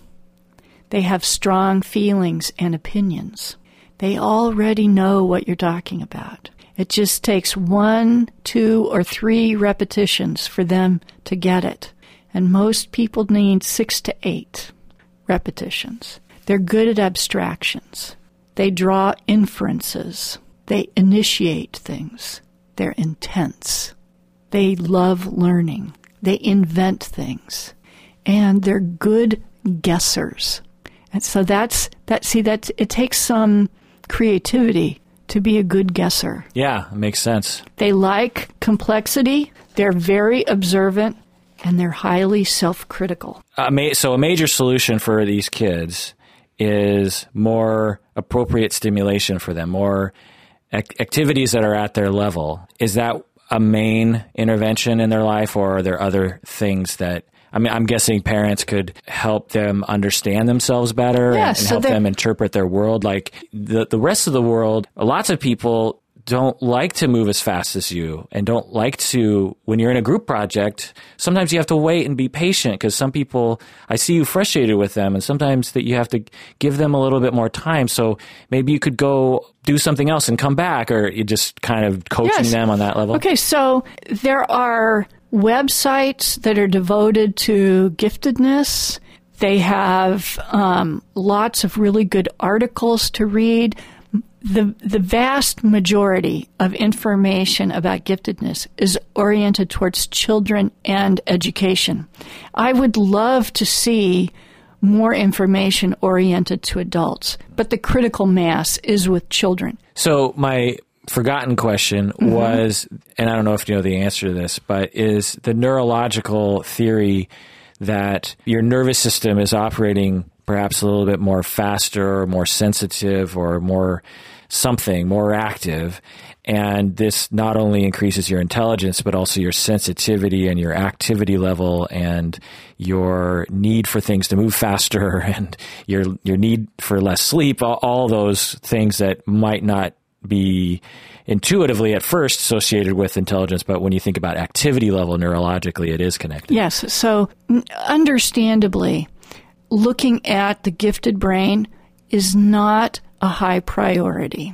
They have strong feelings and opinions. They already know what you're talking about. It just takes one, two, or three repetitions for them to get it. And most people need six to eight repetitions. They're good at abstractions. They draw inferences. They initiate things. They're intense. They love learning. They invent things. And they're good guessers. And so that's that. See, that it takes some creativity to be a good guesser. Yeah, it makes sense. They like complexity. They're very observant, and they're highly self-critical. Uh, ma- so a major solution for these kids is more appropriate stimulation for them, more ac- activities that are at their level. Is that a main intervention in their life, or are there other things that, I mean, I'm guessing parents could help them understand themselves better yeah, and, and so help them interpret their world. Like the, the rest of the world, lots of people don't like to move as fast as you and don't like to, when you're in a group project, sometimes you have to wait and be patient because some people, I see you frustrated with them and sometimes that you have to give them a little bit more time. So maybe you could go do something else and come back, or you just kind of coaching yes. them on that level. Okay, so there are websites that are devoted to giftedness. They have um, lots of really good articles to read. The the vast majority of information about giftedness is oriented towards children and education. I would love to see more information oriented to adults, but the critical mass is with children. So my forgotten question mm-hmm. was, and I don't know if you know the answer to this, but is the neurological theory that your nervous system is operating perhaps a little bit more faster or more sensitive or more something, more active. And this not only increases your intelligence, but also your sensitivity and your activity level and your need for things to move faster and your your need for less sleep, all, all those things that might not be intuitively at first associated with intelligence, but when you think about activity level neurologically, it is connected. Yes. So understandably, looking at the gifted brain is not a high priority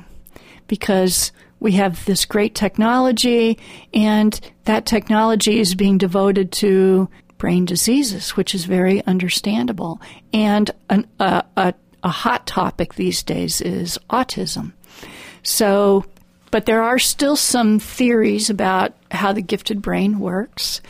because we have this great technology and that technology is being devoted to brain diseases, which is very understandable. And an, a, a, a hot topic these days is autism. So, but there are still some theories about how the gifted brain works.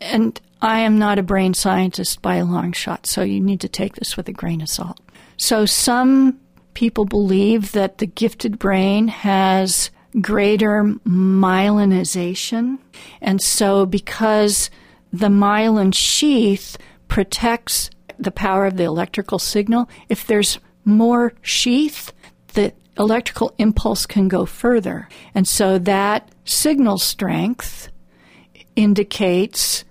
And I am not a brain scientist by a long shot, so you need to take this with a grain of salt. So some people believe that the gifted brain has greater myelinization. And so because the myelin sheath protects the power of the electrical signal, if there's more sheath, the electrical impulse can go further. And so that signal strength indicates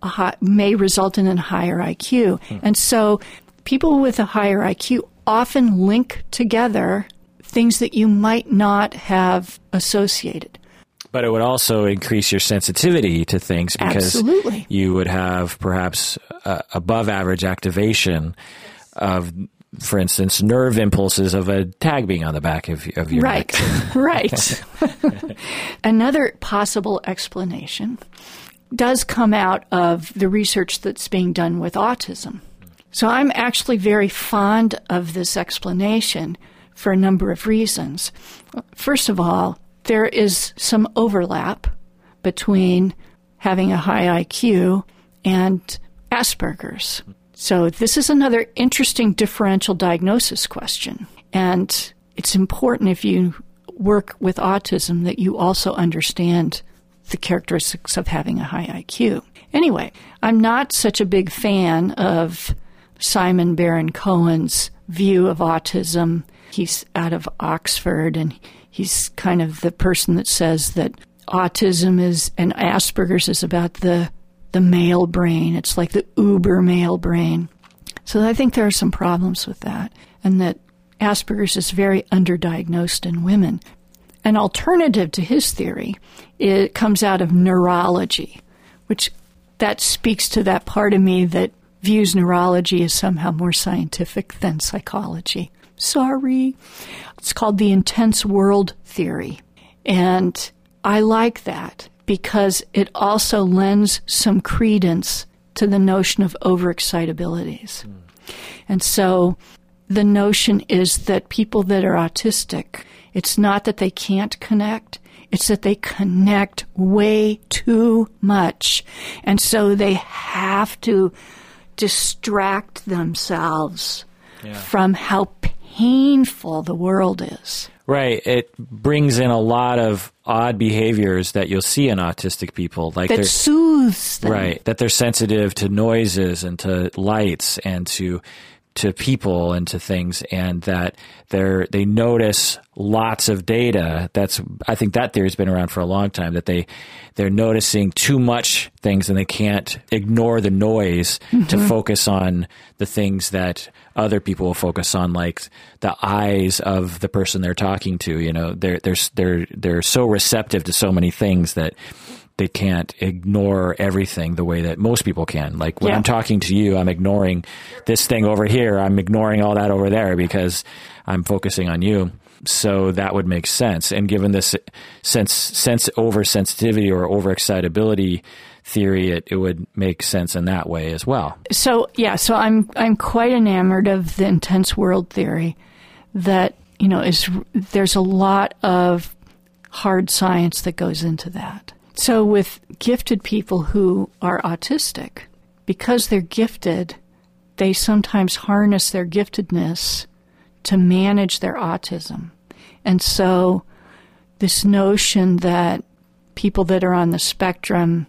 a high, may result in a higher I Q. Hmm. And so people with a higher I Q often link together things that you might not have associated. But it would also increase your sensitivity to things because Absolutely. You would have perhaps uh, above average activation of, for instance, nerve impulses of a tag being on the back of, of your right. neck. Right. Another possible explanation does come out of the research that's being done with autism. So I'm actually very fond of this explanation for a number of reasons. First of all, there is some overlap between having a high I Q and Asperger's. So this is another interesting differential diagnosis question. And it's important if you work with autism that you also understand the characteristics of having a high I Q. Anyway, I'm not such a big fan of Simon Baron-Cohen's view of autism. He's out of Oxford, and he's kind of the person that says that autism is, and Asperger's is about the the male brain. It's like the uber male brain. So I think there are some problems with that, and that Asperger's is very underdiagnosed in women. An alternative to his theory, it comes out of neurology, which that speaks to that part of me that views neurology as somehow more scientific than psychology. Sorry. It's called the intense world theory. And I like that, because it also lends some credence to the notion of overexcitabilities. Mm. And so the notion is that people that are autistic, it's not that they can't connect, it's that they connect way too much. And so they have to distract themselves yeah. from how painful the world is. Right. It brings in a lot of odd behaviors that you'll see in autistic people. Like that soothes them. Right. That they're sensitive to noises and to lights and to to people and to things, and that they're they notice lots of data. That's I think that theory's been around for a long time, that they they're noticing too much things and they can't ignore the noise mm-hmm. to focus on the things that other people will focus on, like the eyes of the person they're talking to. You know, they're they're they're they're so receptive to so many things that they can't ignore everything the way that most people can. Like when yeah. I'm talking to you, I'm ignoring this thing over here. I'm ignoring all that over there because I'm focusing on you. So that would make sense. And given this sense, sense oversensitivity or overexcitability theory, it, it would make sense in that way as well. So, yeah, so I'm, I'm quite enamored of the intense world theory that, you know, is there's a lot of hard science that goes into that. So with gifted people who are autistic, because they're gifted, they sometimes harness their giftedness to manage their autism. And so this notion that people that are on the spectrum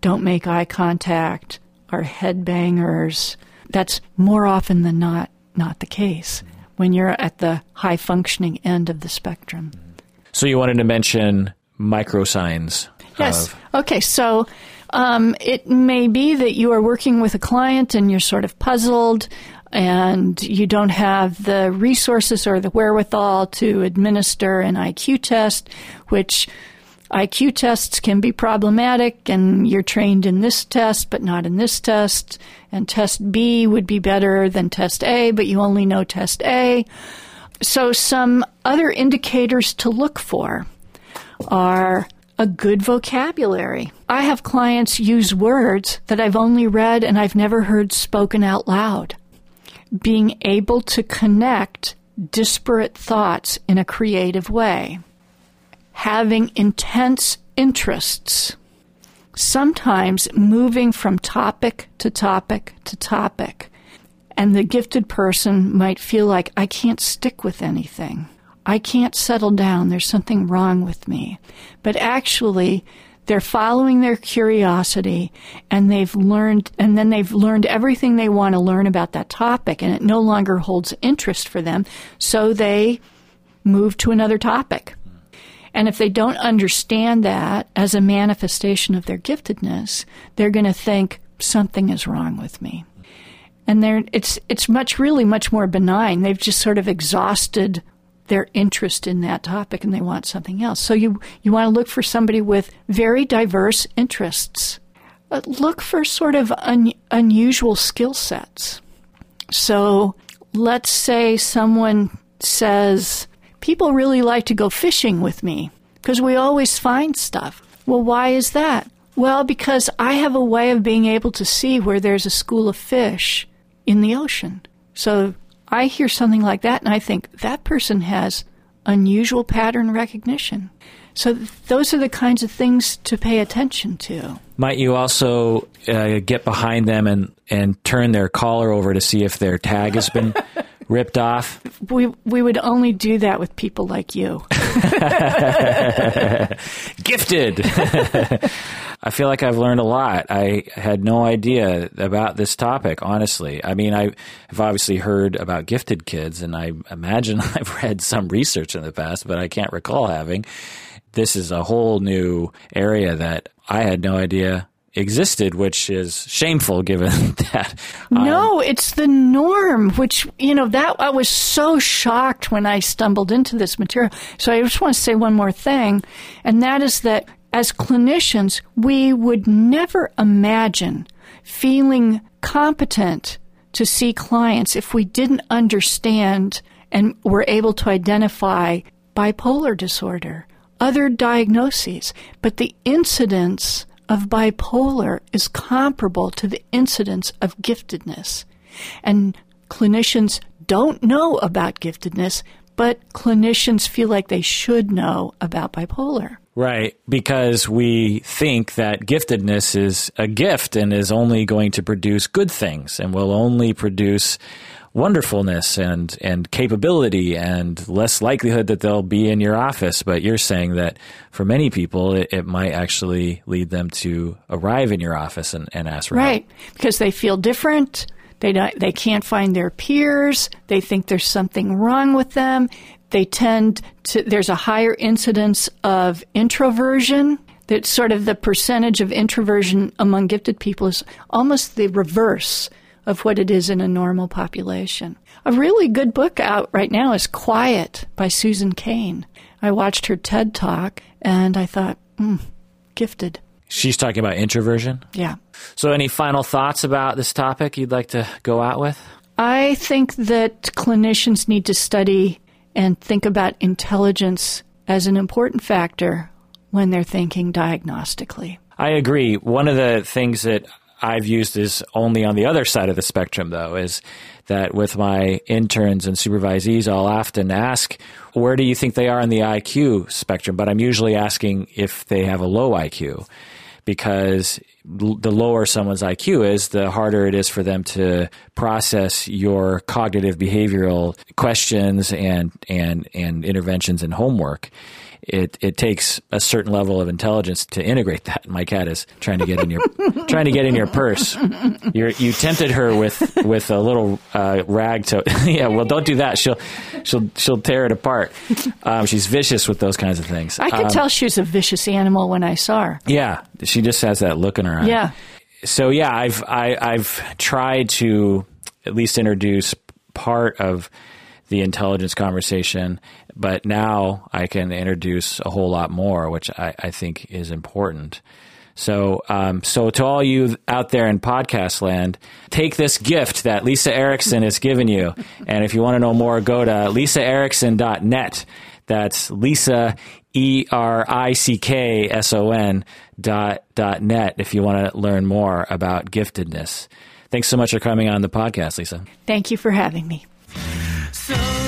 don't make eye contact, are headbangers, that's more often than not not the case when you're at the high-functioning end of the spectrum. So you wanted to mention microsigns. Yes. Okay. So um, it may be that you are working with a client and you're sort of puzzled and you don't have the resources or the wherewithal to administer an I Q test, which I Q tests can be problematic, and you're trained in this test but not in this test, and test B would be better than test A, but you only know test A. So some other indicators to look for are a good vocabulary. I have clients use words that I've only read and I've never heard spoken out loud. Being able to connect disparate thoughts in a creative way. Having intense interests. Sometimes moving from topic to topic to topic. And the gifted person might feel like, I can't stick with anything. I can't settle down. There's something wrong with me. But actually, they're following their curiosity, and they've learned, and then they've learned everything they want to learn about that topic, and it no longer holds interest for them, so they move to another topic. And if they don't understand that as a manifestation of their giftedness, they're going to think, something is wrong with me. And they're, it's it's much really much more benign. They've just sort of exhausted their interest in that topic and they want something else. So you, you want to look for somebody with very diverse interests. But look for sort of un, unusual skill sets. So let's say someone says, people really like to go fishing with me because we always find stuff. Well, why is that? Well, because I have a way of being able to see where there's a school of fish in the ocean. So I hear something like that, and I think that person has unusual pattern recognition. So th- those are the kinds of things to pay attention to. Might you also uh, get behind them and, and turn their collar over to see if their tag has been ripped off? We we would only do that with people like you. Gifted! I feel like I've learned a lot. I had no idea about this topic, honestly. I mean, I've obviously heard about gifted kids, and I imagine I've read some research in the past, but I can't recall having. This is a whole new area that I had no idea existed, which is shameful given that. Um, no, it's the norm, which, you know, that I was so shocked when I stumbled into this material. So I just want to say one more thing, and that is that as clinicians, we would never imagine feeling competent to see clients if we didn't understand and were able to identify bipolar disorder, other diagnoses. But the incidence of bipolar is comparable to the incidence of giftedness. And clinicians don't know about giftedness, but clinicians feel like they should know about bipolar. Right, because we think that giftedness is a gift and is only going to produce good things and will only produce wonderfulness and and capability and less likelihood that they'll be in your office. But you're saying that for many people, it, it might actually lead them to arrive in your office and, and ask for help. Right, because they feel different. They don't, they can't find their peers. They think there's something wrong with them. They tend to, there's a higher incidence of introversion. That's sort of the percentage of introversion among gifted people is almost the reverse of what it is in a normal population. A really good book out right now is Quiet by Susan Cain. I watched her TED Talk and I thought, hmm, gifted. She's talking about introversion? Yeah. So any final thoughts about this topic you'd like to go out with? I think that clinicians need to study and think about intelligence as an important factor when they're thinking diagnostically. I agree. One of the things that I've used is only on the other side of the spectrum, though, is that with my interns and supervisees, I'll often ask, where do you think they are in the I Q spectrum? But I'm usually asking if they have a low I Q, because the lower someone's I Q is, the harder it is for them to process your cognitive behavioral questions and and, and interventions and homework. It it takes a certain level of intelligence to integrate that. My cat is trying to get in your trying to get in your purse. You're, you tempted her with with a little uh, rag to yeah. Well, don't do that. She'll she'll she'll tear it apart. Um, she's vicious with those kinds of things. I could um, tell she's a vicious animal when I saw her. Yeah, she just has that look in her eye. Yeah. So yeah, I've I, I've tried to at least introduce part of the intelligence conversation, but now I can introduce a whole lot more, which I, I think is important. So, um, so to all you out there in podcast land, take this gift that Lisa Erickson has given you. And if you want to know more, go to lisa erickson dot net. That's Lisa, E R I C K S O N dot, dot net if you want to learn more about giftedness. Thanks so much for coming on the podcast, Lisa. Thank you for having me. So